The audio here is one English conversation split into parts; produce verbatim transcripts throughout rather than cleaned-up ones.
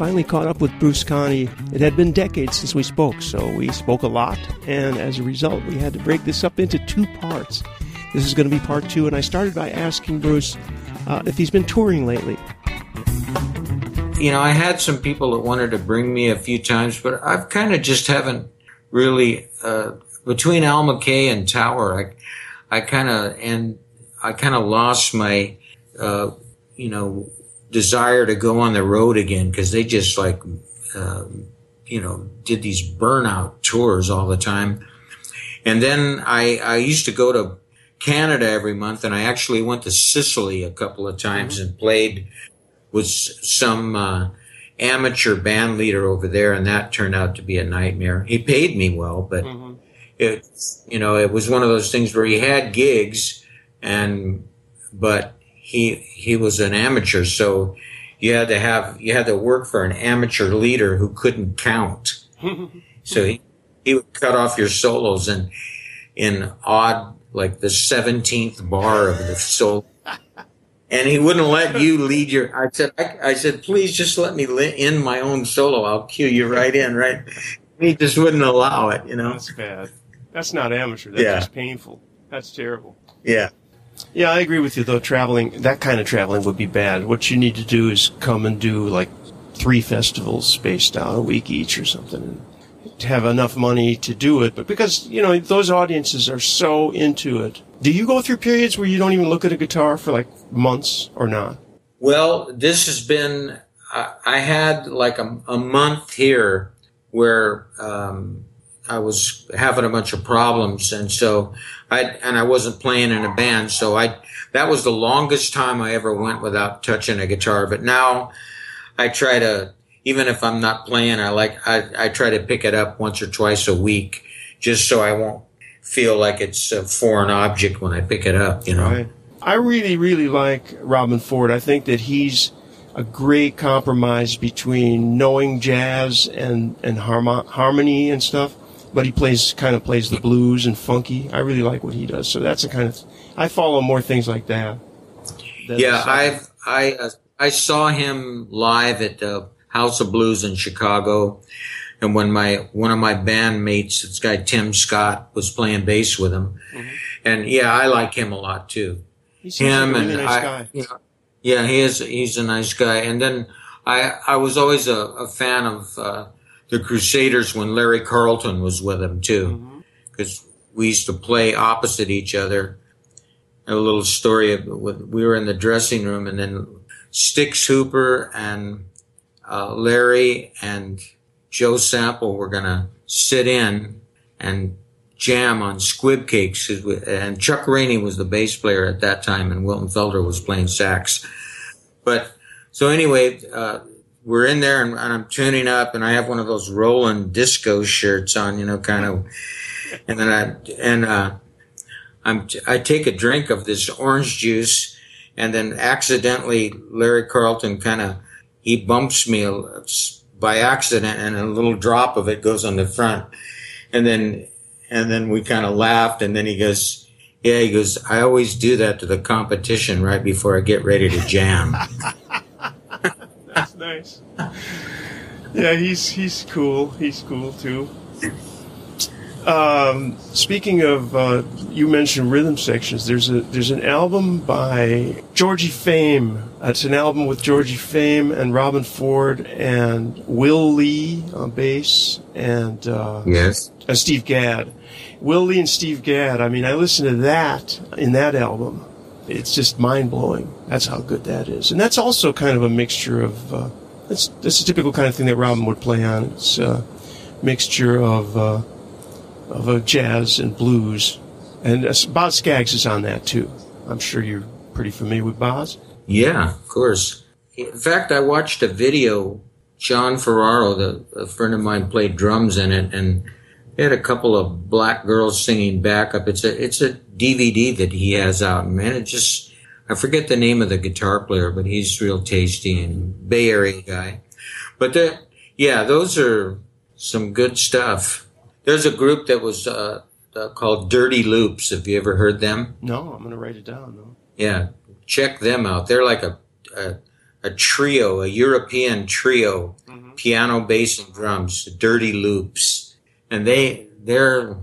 finally caught up with Bruce Conney. It had been decades since we spoke, so we spoke a lot, and as a result, we had to break this up into two parts. This is going to be part two, and I started by asking Bruce uh, if he's been touring lately. You know, I had some people that wanted to bring me a few times, but I've kind of just haven't really, uh, between Al McKay and Tower, I, I kind of, and I kind of lost my, uh, you know, desire to go on the road again, because they just like, uh, you know, did these burnout tours all the time. And then I, I used to go to Canada every month, and I actually went to Sicily a couple of times and played with some uh, amateur band leader over there, and that turned out to be a nightmare. He paid me well, but mm-hmm. it, you know, it was one of those things where he had gigs, and but he he was an amateur, so you had to have you had to work for an amateur leader who couldn't count. So he he would cut off your solos in in odd, like the seventeenth bar of the solo. And he wouldn't let you lead your. I said, I, I said, please just let me li- in my own solo. I'll cue you right in, right? He just wouldn't allow it, you know. That's bad. That's not amateur. That's yeah. just painful. That's terrible. Yeah. Yeah, I agree with you, though. Traveling, that kind of traveling would be bad. What you need to do is come and do like three festivals spaced out a week each or something, and have enough money to do it. But because, you know, those audiences are so into it. Do you go through periods where you don't even look at a guitar for like months or not? Well, this has been, I, I had like a, a month here where um, I was having a bunch of problems. And so I, and I wasn't playing in a band. So I, that was the longest time I ever went without touching a guitar. But now I try to, even if I'm not playing, I like, I, I try to pick it up once or twice a week just so I won't feel like it's a foreign object when I pick it up, you know. Right. I really, really like Robin Ford. I think that he's a great compromise between knowing jazz and, and harmo- harmony and stuff, but he plays kind of plays the blues and funky. I really like what he does. So that's the kind of th- I follow more things like that. Yeah, I've I uh, I saw him live at the House of Blues in Chicago. And when my, one of my bandmates, this guy Tim Scott, was playing bass with him. Mm-hmm. And yeah, I like him a lot too. He seems him like a really and nice I, guy. You know, yeah, he is, he's a nice guy. And then I, I was always a, a fan of, uh, the Crusaders when Larry Carlton was with him too. Mm-hmm. Cause we used to play opposite each other. A little story of, we were in the dressing room, and then Stix Hooper and, uh, Larry and Joe Sample were going to sit in and jam on squib cakes. And Chuck Rainey was the bass player at that time, and Wilton Felder was playing sax. But so anyway, uh, we're in there, and, and I'm tuning up, and I have one of those Roland disco shirts on, you know, kind of. And then I, and, uh, I'm, I take a drink of this orange juice, and then accidentally Larry Carlton kind of, he bumps me a little by accident, and a little drop of it goes on the front. And then, and then we kind of laughed. And then he goes, yeah, he goes, I always do that to the competition right before I get ready to jam. That's nice. Yeah, he's, he's cool. He's cool too. Um, speaking of, uh, you mentioned rhythm sections. There's a, there's an album by Georgie Fame. It's an album with Georgie Fame and Robin Ford and Will Lee on bass and, uh, yes. and Steve Gadd. Will Lee and Steve Gadd. I mean, I listened to that in that album. It's just mind blowing. That's how good that is. And that's also kind of a mixture of, uh, that's, that's a typical kind of thing that Robin would play on. It's a mixture of, uh, of a jazz and blues. And uh, Boz Skaggs is on that, too. I'm sure you're pretty familiar with Boz. Yeah, of course. In fact, I watched a video. John Ferraro, the, a friend of mine, played drums in it, and they had a couple of black girls singing backup. It's a it's a D V D that he has out, and man, it just, I forget the name of the guitar player, but he's real tasty and Bay Area guy. But, the, yeah, those are some good stuff. There's a group that was uh, uh, called Dirty Loops. Have you ever heard them? No, I'm going to write it down, though. Yeah, check them out. They're like a, a a trio, a European trio, mm-hmm. piano, bass, and drums, the Dirty Loops. And they, they're,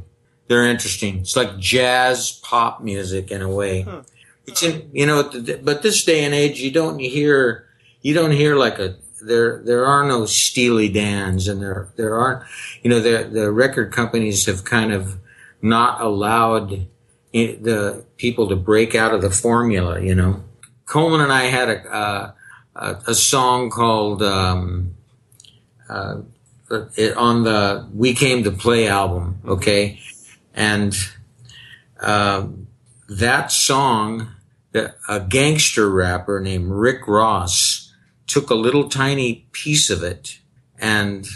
they're interesting. It's like jazz pop music in a way. Huh. It's in, you know, but this day and age, you don't hear, you don't hear like a, there, there are no Steely Dans, and there, there aren't, you know, the, the record companies have kind of not allowed the people to break out of the formula, you know. Coleman and I had a, uh, a, a song called, um, uh, it, on the We Came to Play album, okay? And, um, uh, that song, the, a gangster rapper named Rick Ross took a little tiny piece of it and,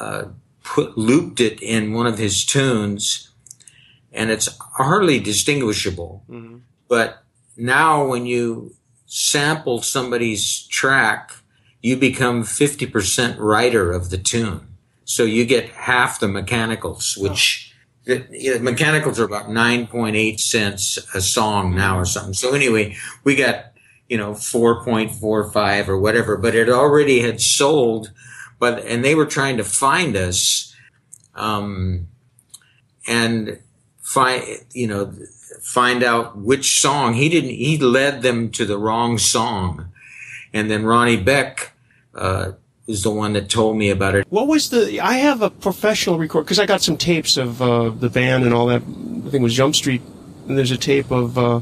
uh, put, looped it in one of his tunes, and it's hardly distinguishable. Mm-hmm. But now when you sample somebody's track, you become fifty percent writer of the tune. So you get half the mechanicals, which oh. the, the mechanicals are about nine point eight cents a song now or something. So anyway, we got, you know, four point four five or whatever, but it already had sold, but, and they were trying to find us, um, and find, you know, find out which song. He didn't, he led them to the wrong song. And then Ronnie Beck, uh, is the one that told me about it. What was the, I have a professional record, cause I got some tapes of, uh, the band and all that. I think it was Jump Street. And there's a tape of, uh,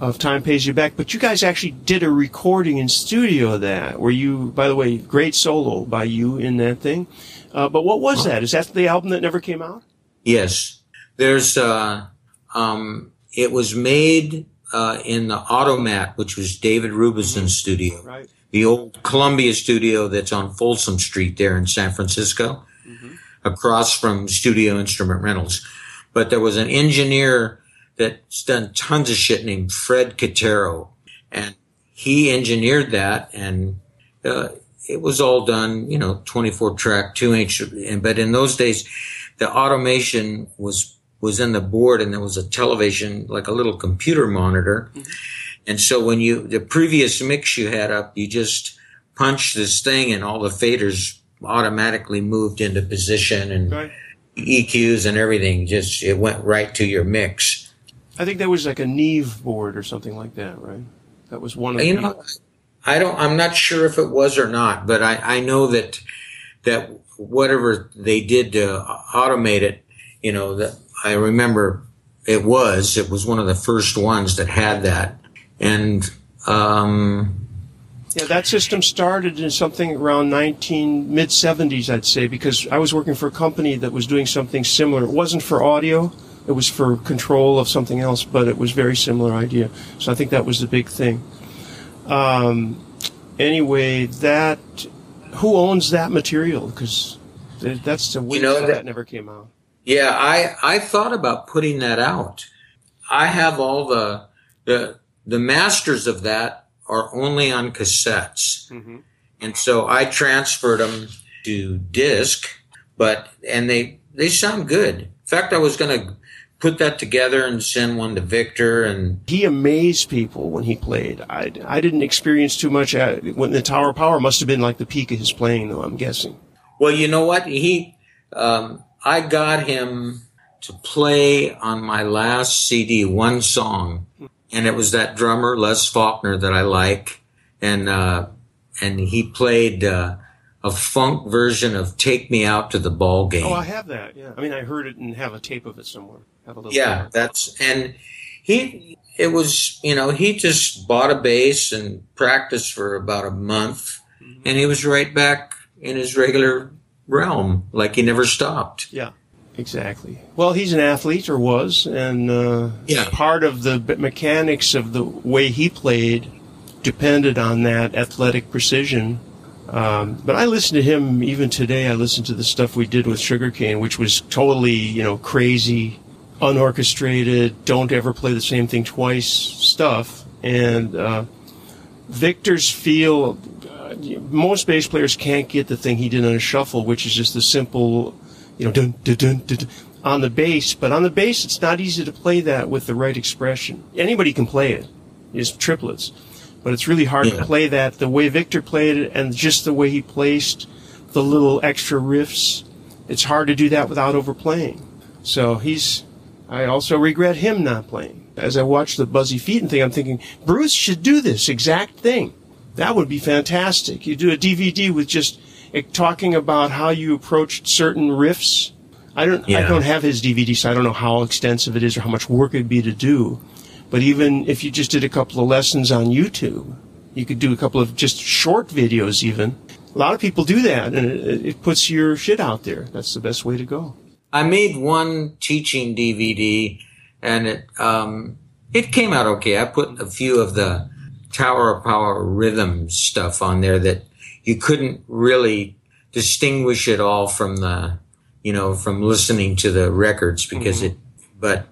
of Time Pays You Back. But you guys actually did a recording in studio of that, where you, by the way, great solo by you in that thing. Uh, but what was that? Is that the album that never came out? Yes. There's, uh, um, it was made, uh, in the Automat, which was David Rubison's studio, right. The old Columbia studio that's on Folsom Street there in San Francisco, mm-hmm. across from Studio Instrument Rentals. But there was an engineer that's done tons of shit named Fred Katero, and he engineered that, and, uh, it was all done, you know, twenty-four track, two inch. But in those days, the automation was was in the board, and there was a television, like a little computer monitor. Mm-hmm. And so when you, the previous mix you had up, you just punched this thing and all the faders automatically moved into position, and right. E Qs and everything, just, it went right to your mix. I think that was like a Neve board or something like that, right? That was one of you the... know, I don't, I'm not sure if it was or not, but I, I know that, that whatever they did to automate it, you know, that, I remember it was, it was one of the first ones that had that. And, um, yeah, that system started in something around nineteen, mid seventies, I'd say, because I was working for a company that was doing something similar. It wasn't for audio. It was for control of something else, but it was very similar idea. So I think that was the big thing. Um, anyway, that, who owns that material? Cause that's the way, you know, that, that never came out. Yeah, I, I thought about putting that out. I have all the, the, the masters of that are only on cassettes. Mm-hmm. And so I transferred them to disc, but, and they, they sound good. In fact, I was going to put that together and send one to Victor, and he amazed people when he played. I, I didn't experience too much. I, when the Tower of Power must have been like the peak of his playing, though, I'm guessing. Well, you know what? He, um, I got him to play on my last C D one song, and it was that drummer, Les Faulkner, that I like. And, uh, and he played, uh, a funk version of Take Me Out to the Ball Game. Oh, I have that. Yeah. I mean, I heard it and have a tape of it somewhere. Have a little yeah. Tape. That's, and he, it was, you know, he just bought a bass and practiced for about a month, mm-hmm. and he was right back in his regular realm, like he never stopped. Yeah, exactly. Well, he's an athlete, or was, and uh, yeah. part of the mechanics of the way he played depended on that athletic precision. Um, but I listen to him even today. I listen to the stuff we did with Sugarcane, which was totally, you know, crazy, unorchestrated, don't ever play the same thing twice stuff. And uh, Victor's feel... most bass players can't get the thing he did on a shuffle, which is just the simple, you know, dun, dun, dun, dun, dun, on the bass. But on the bass, it's not easy to play that with the right expression. Anybody can play it. It's triplets. but it's really hard yeah. to play that the way Victor played it, and just the way he placed the little extra riffs. It's hard to do that without overplaying. So he's, I also regret him not playing. As I watch the Buzzy Feiten thing, I'm thinking, Bruce should do this exact thing. That would be fantastic. You do a D V D with just it, talking about how you approached certain riffs. I don't, yeah. I don't have his D V D, so I don't know how extensive it is or how much work it'd be to do. But even if you just did a couple of lessons on YouTube, you could do a couple of just short videos even. A lot of people do that, and it, it puts your shit out there. That's the best way to go. I made one teaching D V D, and it um, it came out okay. I put a few of the Tower of Power rhythm stuff on there that you couldn't really distinguish at all from the, you know, from listening to the records because mm-hmm. it. But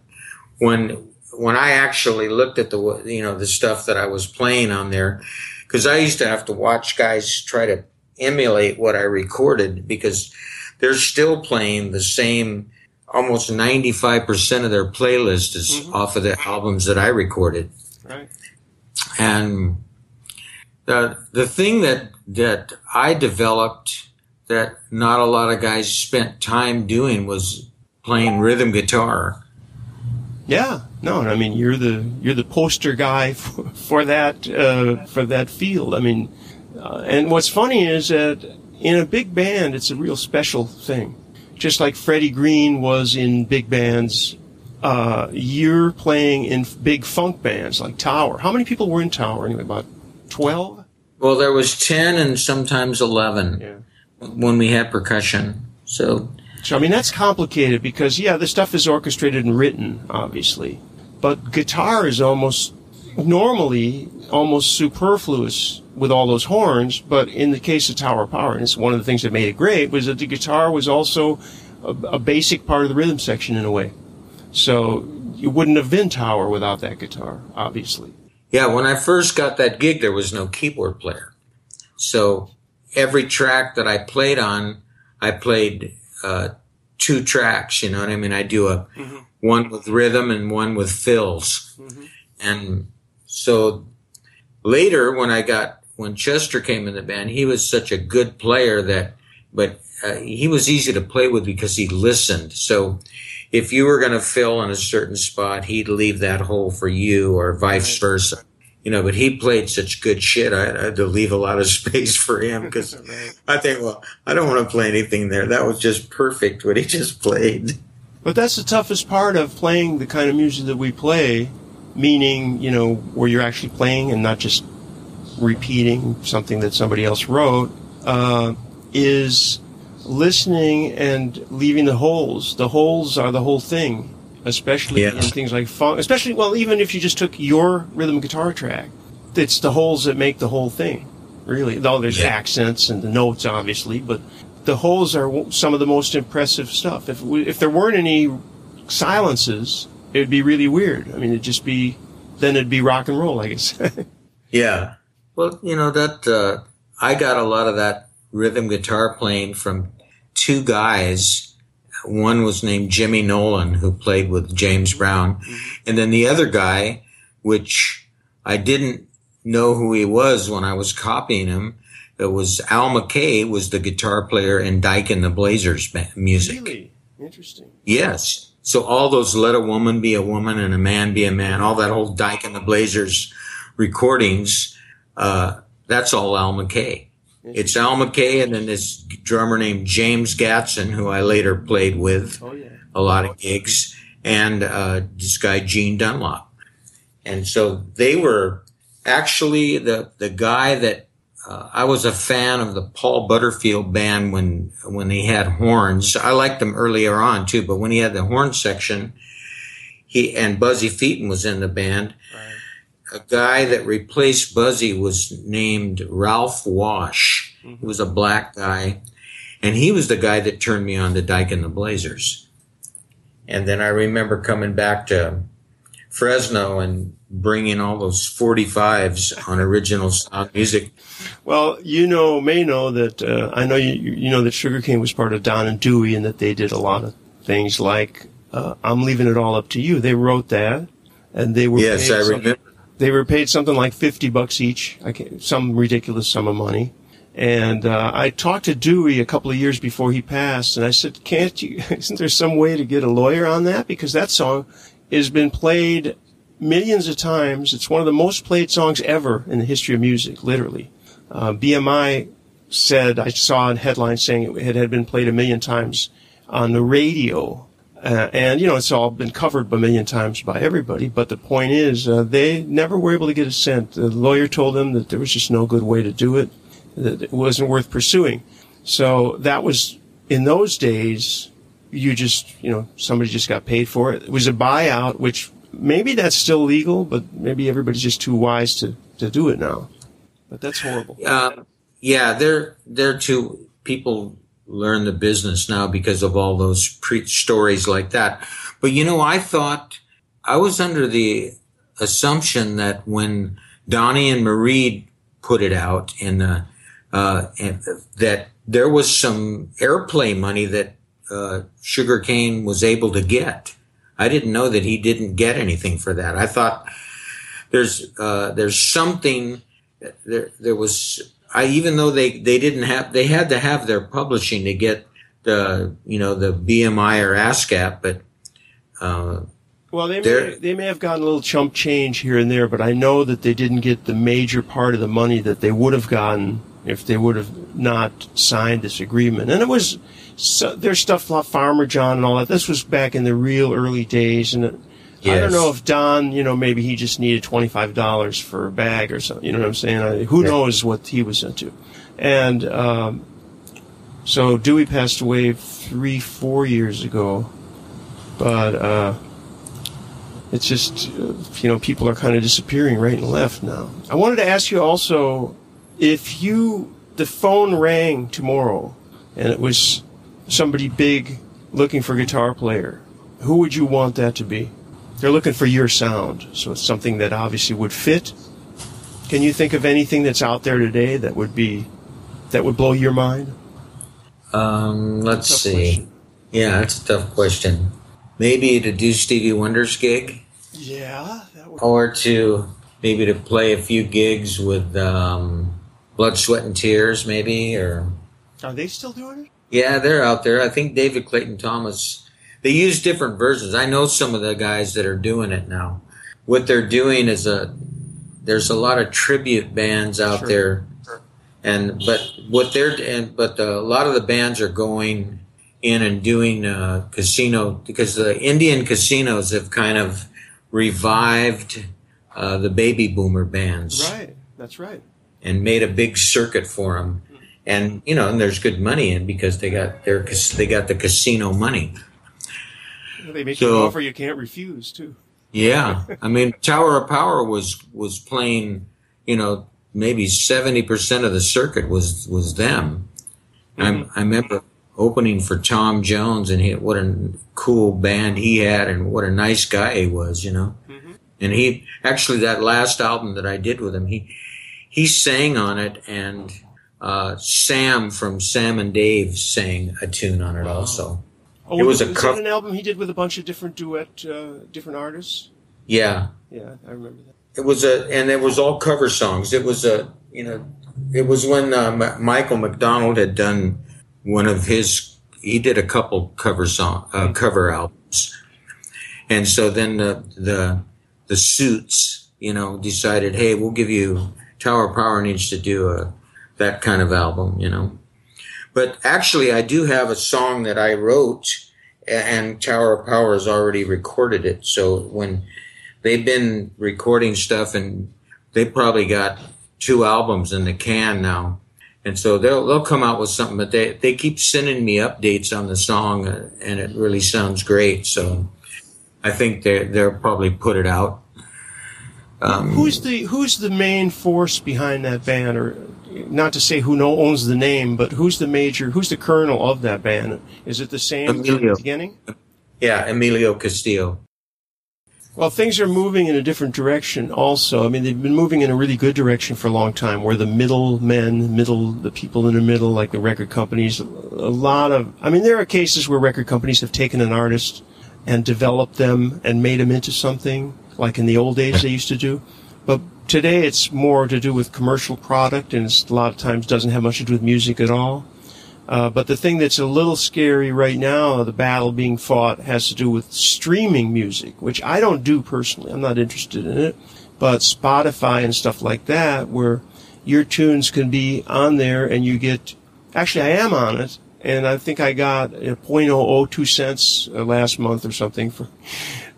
when when I actually looked at the you know the stuff that I was playing on there, because I used to have to watch guys try to emulate what I recorded because they're still playing the same, almost ninety-five percent of their playlist is mm-hmm. off of the albums that I recorded. Right. And the, the thing that, that I developed that not a lot of guys spent time doing was playing rhythm guitar. Yeah, no, I mean, you're the, you're the poster guy for, for that, uh, for that field. I mean, Uh, and what's funny is that in a big band, it's a real special thing. Just like Freddie Green was in big bands, uh, you're playing in big funk bands like Tower. How many people were in Tower anyway? About twelve? Well, there was ten and sometimes eleven yeah. when we had percussion. So, so I mean, that's complicated because, yeah, the stuff is orchestrated and written, obviously. But guitar is almost normally almost superfluous with all those horns, but in the case of Tower of Power, and it's one of the things that made it great, was that the guitar was also a, a basic part of the rhythm section in a way. So you wouldn't have been Tower without that guitar, obviously. Yeah, when I first got that gig, there was no keyboard player. So every track that I played on, I played uh, two tracks, you know what I mean? I do a mm-hmm. one with rhythm and one with fills. Mm-hmm. And so later when I got... when Chester came in the band, he was such a good player that, but uh, he was easy to play with because he listened. So if you were going to fill in a certain spot, he'd leave that hole for you or vice versa. You know, but he played such good shit, I, I had to leave a lot of space for him because I think, well, I don't want to play anything there. That was just perfect what he just played. But that's the toughest part of playing the kind of music that we play, meaning, you know, where you're actually playing and not just repeating something that somebody else wrote, uh, is listening and leaving the holes. The holes are the whole thing, especially yeah. in things like funk. Especially, well, even if you just took your rhythm guitar track, it's the holes that make the whole thing, really. Though there's yeah. accents and the notes, obviously, but the holes are some of the most impressive stuff. If we, if there weren't any silences, it would be really weird. I mean, it'd just be, then it'd be rock and roll, I guess. yeah. Well, you know, that uh, I got a lot of that rhythm guitar playing from two guys. One was named Jimmy Nolan, who played with James Brown. And then the other guy, which I didn't know who he was when I was copying him, it was Al McKay, was the guitar player in Dyke and the Blazers music. Really? Interesting. Yes. So all those Let a Woman Be a Woman and a Man Be a Man, all that old Dyke and the Blazers recordings, Uh, that's all Al McKay. It's Al McKay and then this drummer named James Gatson, who I later played with oh, yeah. a lot of gigs, and uh, this guy Gene Dunlop. And so they were actually the, the guy that uh, I was a fan of the Paul Butterfield band when, when they had horns. I liked them earlier on too, but when he had the horn section, he and Buzzy Feiten was in the band. Right. A guy that replaced Buzzy was named Ralph Wash. Mm-hmm. He was a black guy. And he was the guy that turned me on to Dyke and the Blazers. And then I remember coming back to Fresno and bringing all those forty-fives on original sound music. Well, you know, may know that, uh, I know you, you know that Sugarcane was part of Don and Dewey and that they did a lot of things like, uh, I'm Leaving It All Up to You. They wrote that and they were. Yes, I remember. They were paid something like fifty bucks each, I can't, some ridiculous sum of money. And uh, I talked to Dewey a couple of years before he passed, and I said, "Can't you? Isn't there some way to get a lawyer on that? Because that song has been played millions of times. It's one of the most played songs ever in the history of music, literally." Uh, B M I said, I saw a headline saying it had been played a million times on the radio. Uh, and, you know, it's all been covered a million times by everybody. But the point is, uh, they never were able to get a cent. The lawyer told them that there was just no good way to do it, that it wasn't worth pursuing. So that was, in those days, you just, you know, somebody just got paid for it. It was a buyout, which maybe that's still legal, but maybe everybody's just too wise to, to do it now. But that's horrible. Uh, yeah, they're, they're too, people learn the business now because of all those pre- stories like that. But, you know, I thought, I was under the assumption that when Donnie and Marie put it out in the, uh, and that there was some airplay money that uh, Sugarcane was able to get. I didn't know that he didn't get anything for that. I thought there's uh, there's something there. There was. I, even though they, they didn't have, they had to have their publishing to get the, you know, the B M I or ASCAP, but, uh, well, they may, they may have gotten a little chump change here and there, but I know that they didn't get the major part of the money that they would have gotten if they would have not signed this agreement. And it was, so, their stuff, Farmer John and all that, this was back in the real early days, and it, yes. I don't know if Don, you know, maybe he just needed twenty-five dollars for a bag or something. You know what I'm saying? I, who yeah. knows what he was into? And um, so Dewey passed away three, four years ago. But uh, it's just, uh, you know, people are kind of disappearing right and left now. I wanted to ask you also, if you, the phone rang tomorrow and it was somebody big looking for a guitar player, who would you want that to be? They're looking for your sound, so it's something that obviously would fit. Can you think of anything that's out there today that would be, that would blow your mind? Um, let's see. Question. Yeah, that's a tough question. Maybe to do Stevie Wonder's gig. Yeah. That would... Or to maybe to play a few gigs with um, Blood, Sweat, and Tears, maybe. Or are they still doing it? Yeah, they're out there. I think David Clayton Thomas. They use different versions. I know some of the guys that are doing it now. What they're doing is a, there's a lot of tribute bands out sure. there, sure. and but what they're and but the, a lot of the bands are going in and doing uh, casino, because the Indian casinos have kind of revived uh, the baby boomer bands. Right, that's right. And made a big circuit for them, and you know, and there's good money in because they got their they got the casino money. They make so, you an offer you can't refuse, too. Yeah. I mean, Tower of Power was, was playing, you know, maybe seventy percent of the circuit was, was them. Mm-hmm. I, I remember opening for Tom Jones, and he, what a cool band he had and what a nice guy he was, you know. Mm-hmm. And he, actually, that last album that I did with him, he he sang on it, and uh, Sam from Sam and Dave sang a tune on it wow. also. Oh, it was, was, a was that an album he did with a bunch of different duet, uh, different artists? Yeah. Yeah, I remember that. It was a, and it was all cover songs. It was a, you know, it was when uh, M- Michael McDonald had done one of his, he did a couple cover song, uh, cover albums. And so then the, the, the Suits, you know, decided, hey, we'll give you, Tower of Power needs to do a, that kind of album, you know. But actually, I do have a song that I wrote, and Tower of Power has already recorded it. So when they've been recording stuff, and they probably got two albums in the can now, and so they'll they'll come out with something. But they they keep sending me updates on the song, and it really sounds great. So I think they they'll probably put it out. Um, who's the who's the main force behind that band, or? Not to say who no owns the name, but who's the major, who's the colonel of that band? Is it the same Emilio. In the beginning? Yeah, Emilio Castillo. Well, things are moving in a different direction also. I mean, they've been moving in a really good direction for a long time, where the middle men, middle, the people in the middle, like the record companies, a lot of, I mean, there are cases where record companies have taken an artist and developed them and made them into something, like in the old days they used to do. But today it's more to do with commercial product, and it's a lot of times doesn't have much to do with music at all. Uh, but the thing that's a little scary right now, the battle being fought, has to do with streaming music, which I don't do personally. I'm not interested in it. But Spotify and stuff like that, where your tunes can be on there and you get... Actually, I am on it, and I think I got zero point zero zero two cents last month or something for...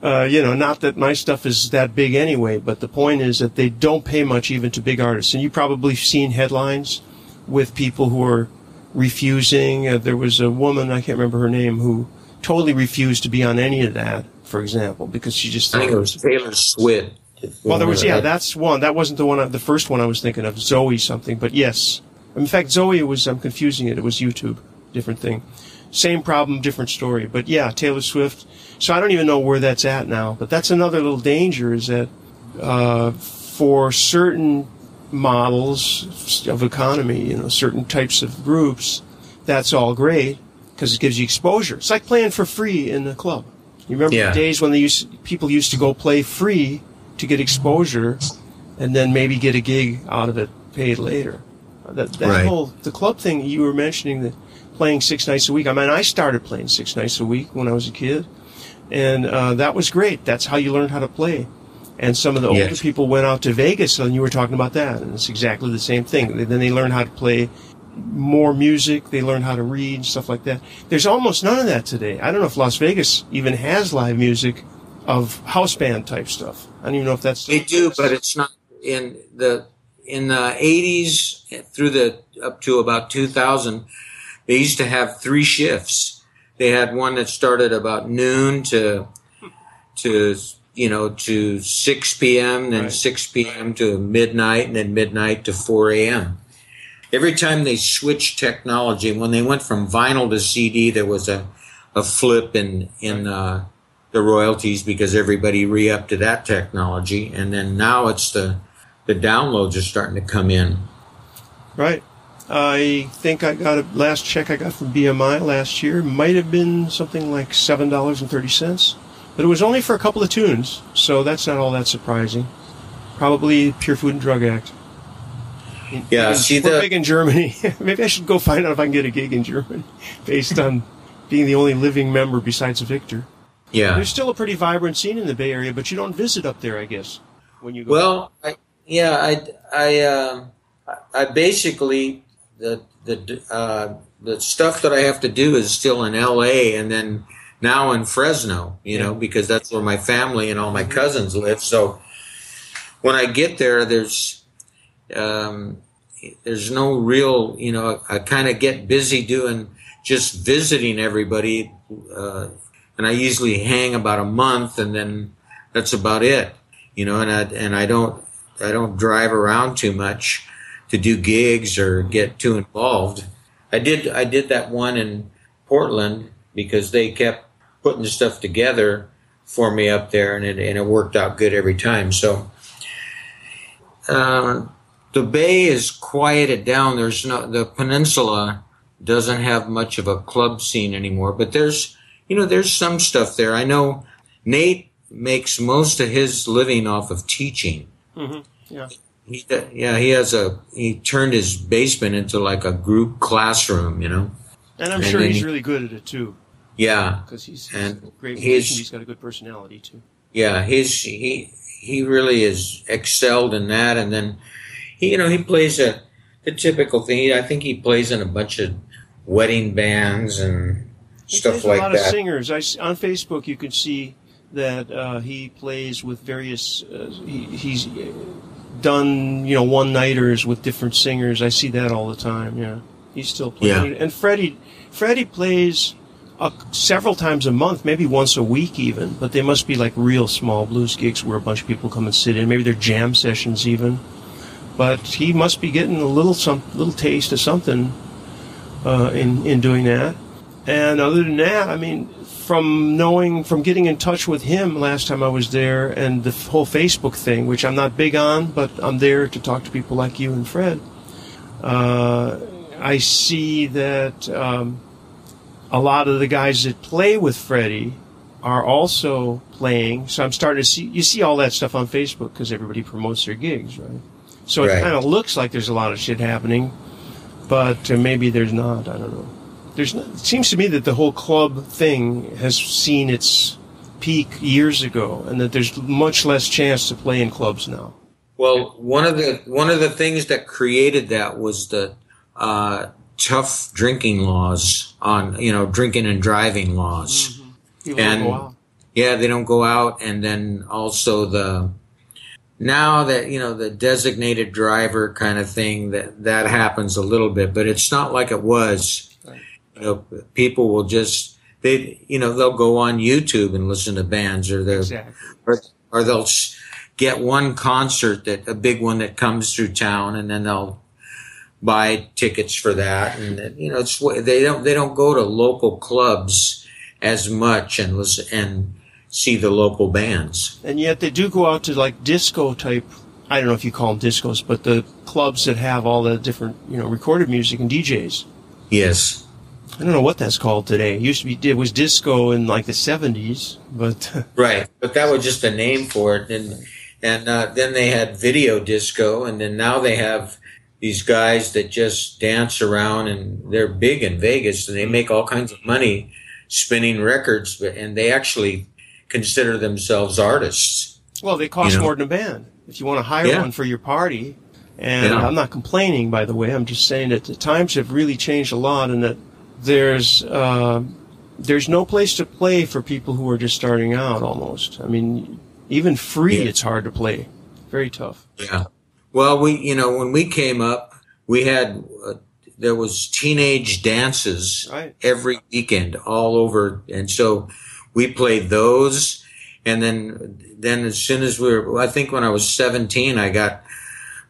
Uh, you know, not that my stuff is that big anyway, but the point is that they don't pay much even to big artists. And you've probably seen headlines with people who are refusing. Uh, there was a woman, I can't remember her name, who totally refused to be on any of that, for example, because she just... I think it was Taylor Swift. Well, there was, yeah, that's one. That wasn't the one, I, the first one I was thinking of, Zoe something, but yes. In fact, Zoe was, I'm confusing it, it was YouTube, different thing. Same problem, different story. But yeah, Taylor Swift. So I don't even know where that's at now. But that's another little danger, is that uh, for certain models of economy, you know, certain types of groups, that's all great because it gives you exposure. It's like playing for free in the club. You remember yeah. the days when they used, people used to go play free to get exposure and then maybe get a gig out of it paid later. That, that right. whole, the club thing you were mentioning, that playing six nights a week. I mean, I started playing six nights a week when I was a kid, and uh, that was great. That's how you learned how to play. And some of the yes. older people went out to Vegas, and you were talking about that, and it's exactly the same thing. Then they learned how to play more music. They learned how to read, stuff like that. There's almost none of that today. I don't know if Las Vegas even has live music of house band type stuff. I don't even know if that's... They do, but it's not in the... In the eighties through the up to about two thousand, they used to have three shifts. They had one that started about noon to to you know to six p.m. then right. six p.m. to midnight, and then midnight to four a.m. Every time they switched technology, when they went from vinyl to C D, there was a a flip in in uh, the royalties because everybody re-upped to that technology, and then now it's the The downloads are starting to come in. Right. I think I got a last check I got from B M I last year. Might have been something like seven dollars and thirty cents. But it was only for a couple of tunes, so that's not all that surprising. Probably Pure Food and Drug Act. Yeah, and see, we're the- big in Germany. Maybe I should go find out if I can get a gig in Germany based on being the only living member besides Victor. Yeah. There's still a pretty vibrant scene in the Bay Area, but you don't visit up there, I guess, when you go. Well, I... Yeah, I, I, uh, I basically the the uh, the stuff that I have to do is still in L A and then now in Fresno, you know, because that's where my family and all my cousins live. So when I get there, there's um, there's no real, you know, I, I kind of get busy doing just visiting everybody, uh, and I usually hang about a month, and then that's about it, you know, and I and I don't. I don't drive around too much to do gigs or get too involved. I did I did that one in Portland because they kept putting stuff together for me up there, and it, and it worked out good every time. So uh, the Bay is quieted down. There's no the peninsula doesn't have much of a club scene anymore, but there's you know there's some stuff there. I know Nate makes most of his living off of teaching. Mm-hmm. Yeah, he, yeah. He has a. He turned his basement into like a group classroom, you know. And I'm and sure he's he, really good at it too. Yeah, because he's, he's great. His, he's got a good personality too. Yeah, his he he really is excelled in that. And then he, you know, he plays a the typical thing. I think he plays in a bunch of wedding bands and he stuff plays like that. A lot that. of singers. I, on Facebook, you can see. That uh, he plays with various, uh, he, he's done, you know, one-nighters with different singers. I see that all the time, yeah. He's still playing. Yeah. And Freddie, Freddie plays uh, several times a month, maybe once a week even, but they must be like real small blues gigs where a bunch of people come and sit in. Maybe they're jam sessions even. But he must be getting a little some little taste of something uh, in, in doing that. And other than that, I mean... From knowing, from getting in touch with him last time I was there, and the whole Facebook thing, which I'm not big on, but I'm there to talk to people like you and Fred. Uh, I see that um, a lot of the guys that play with Freddie are also playing. So I'm starting to see, you see all that stuff on Facebook because everybody promotes their gigs, right? So right. It kind of looks like there's a lot of shit happening, but uh, maybe there's not. I don't know. There's not, it seems to me that the whole club thing has seen its peak years ago, and that there's much less chance to play in clubs now. Well, one of the one of the things that created that was the uh, tough drinking laws on, you know, drinking and driving laws. Mm-hmm. And go out. Yeah, they don't go out, and then also the now that you know the designated driver kind of thing, that that happens a little bit, but it's not like it was. Right. You know, people will just they you know they'll go on YouTube and listen to bands, or they exactly. or, or they'll. Get one concert, that a big one that comes through town, and then they'll buy tickets for that. And you know, it's they don't they don't go to local clubs as much and listen and see the local bands. And yet they do go out to like disco type. I don't know if you call them discos, but the clubs that have all the different you know recorded music and D Js. Yes. I don't know what that's called today. It used to be, it was disco in like the seventies, but right. But that was just a name for it. And. And uh, then they had video disco, and then now they have these guys that just dance around, and they're big in Vegas, and they make all kinds of money spinning records, and they actually consider themselves artists. Well, they cost you know? more than a band. If you want to hire yeah. one for your party, and yeah. I'm not complaining, by the way, I'm just saying that the times have really changed a lot, and that there's... Uh, there's no place to play for people who are just starting out, almost. I mean... Even free, yeah. It's hard to play. Very tough. Yeah. Well, we, you know, when we came up, we had, uh, there was teenage dances right. every weekend all over. And so we played those. And then, then as soon as we were, I think when I was seventeen, I got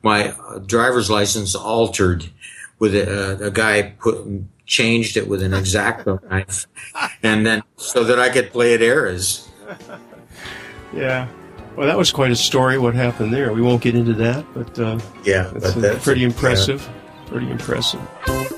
my driver's license altered with a, a guy put, changed it with an X-Acto knife. And then so that I could play at Eras. Yeah. Well, that was quite a story, what happened there. We won't get into that, but uh, yeah, that's, but that's pretty impressive. Yeah. Pretty impressive.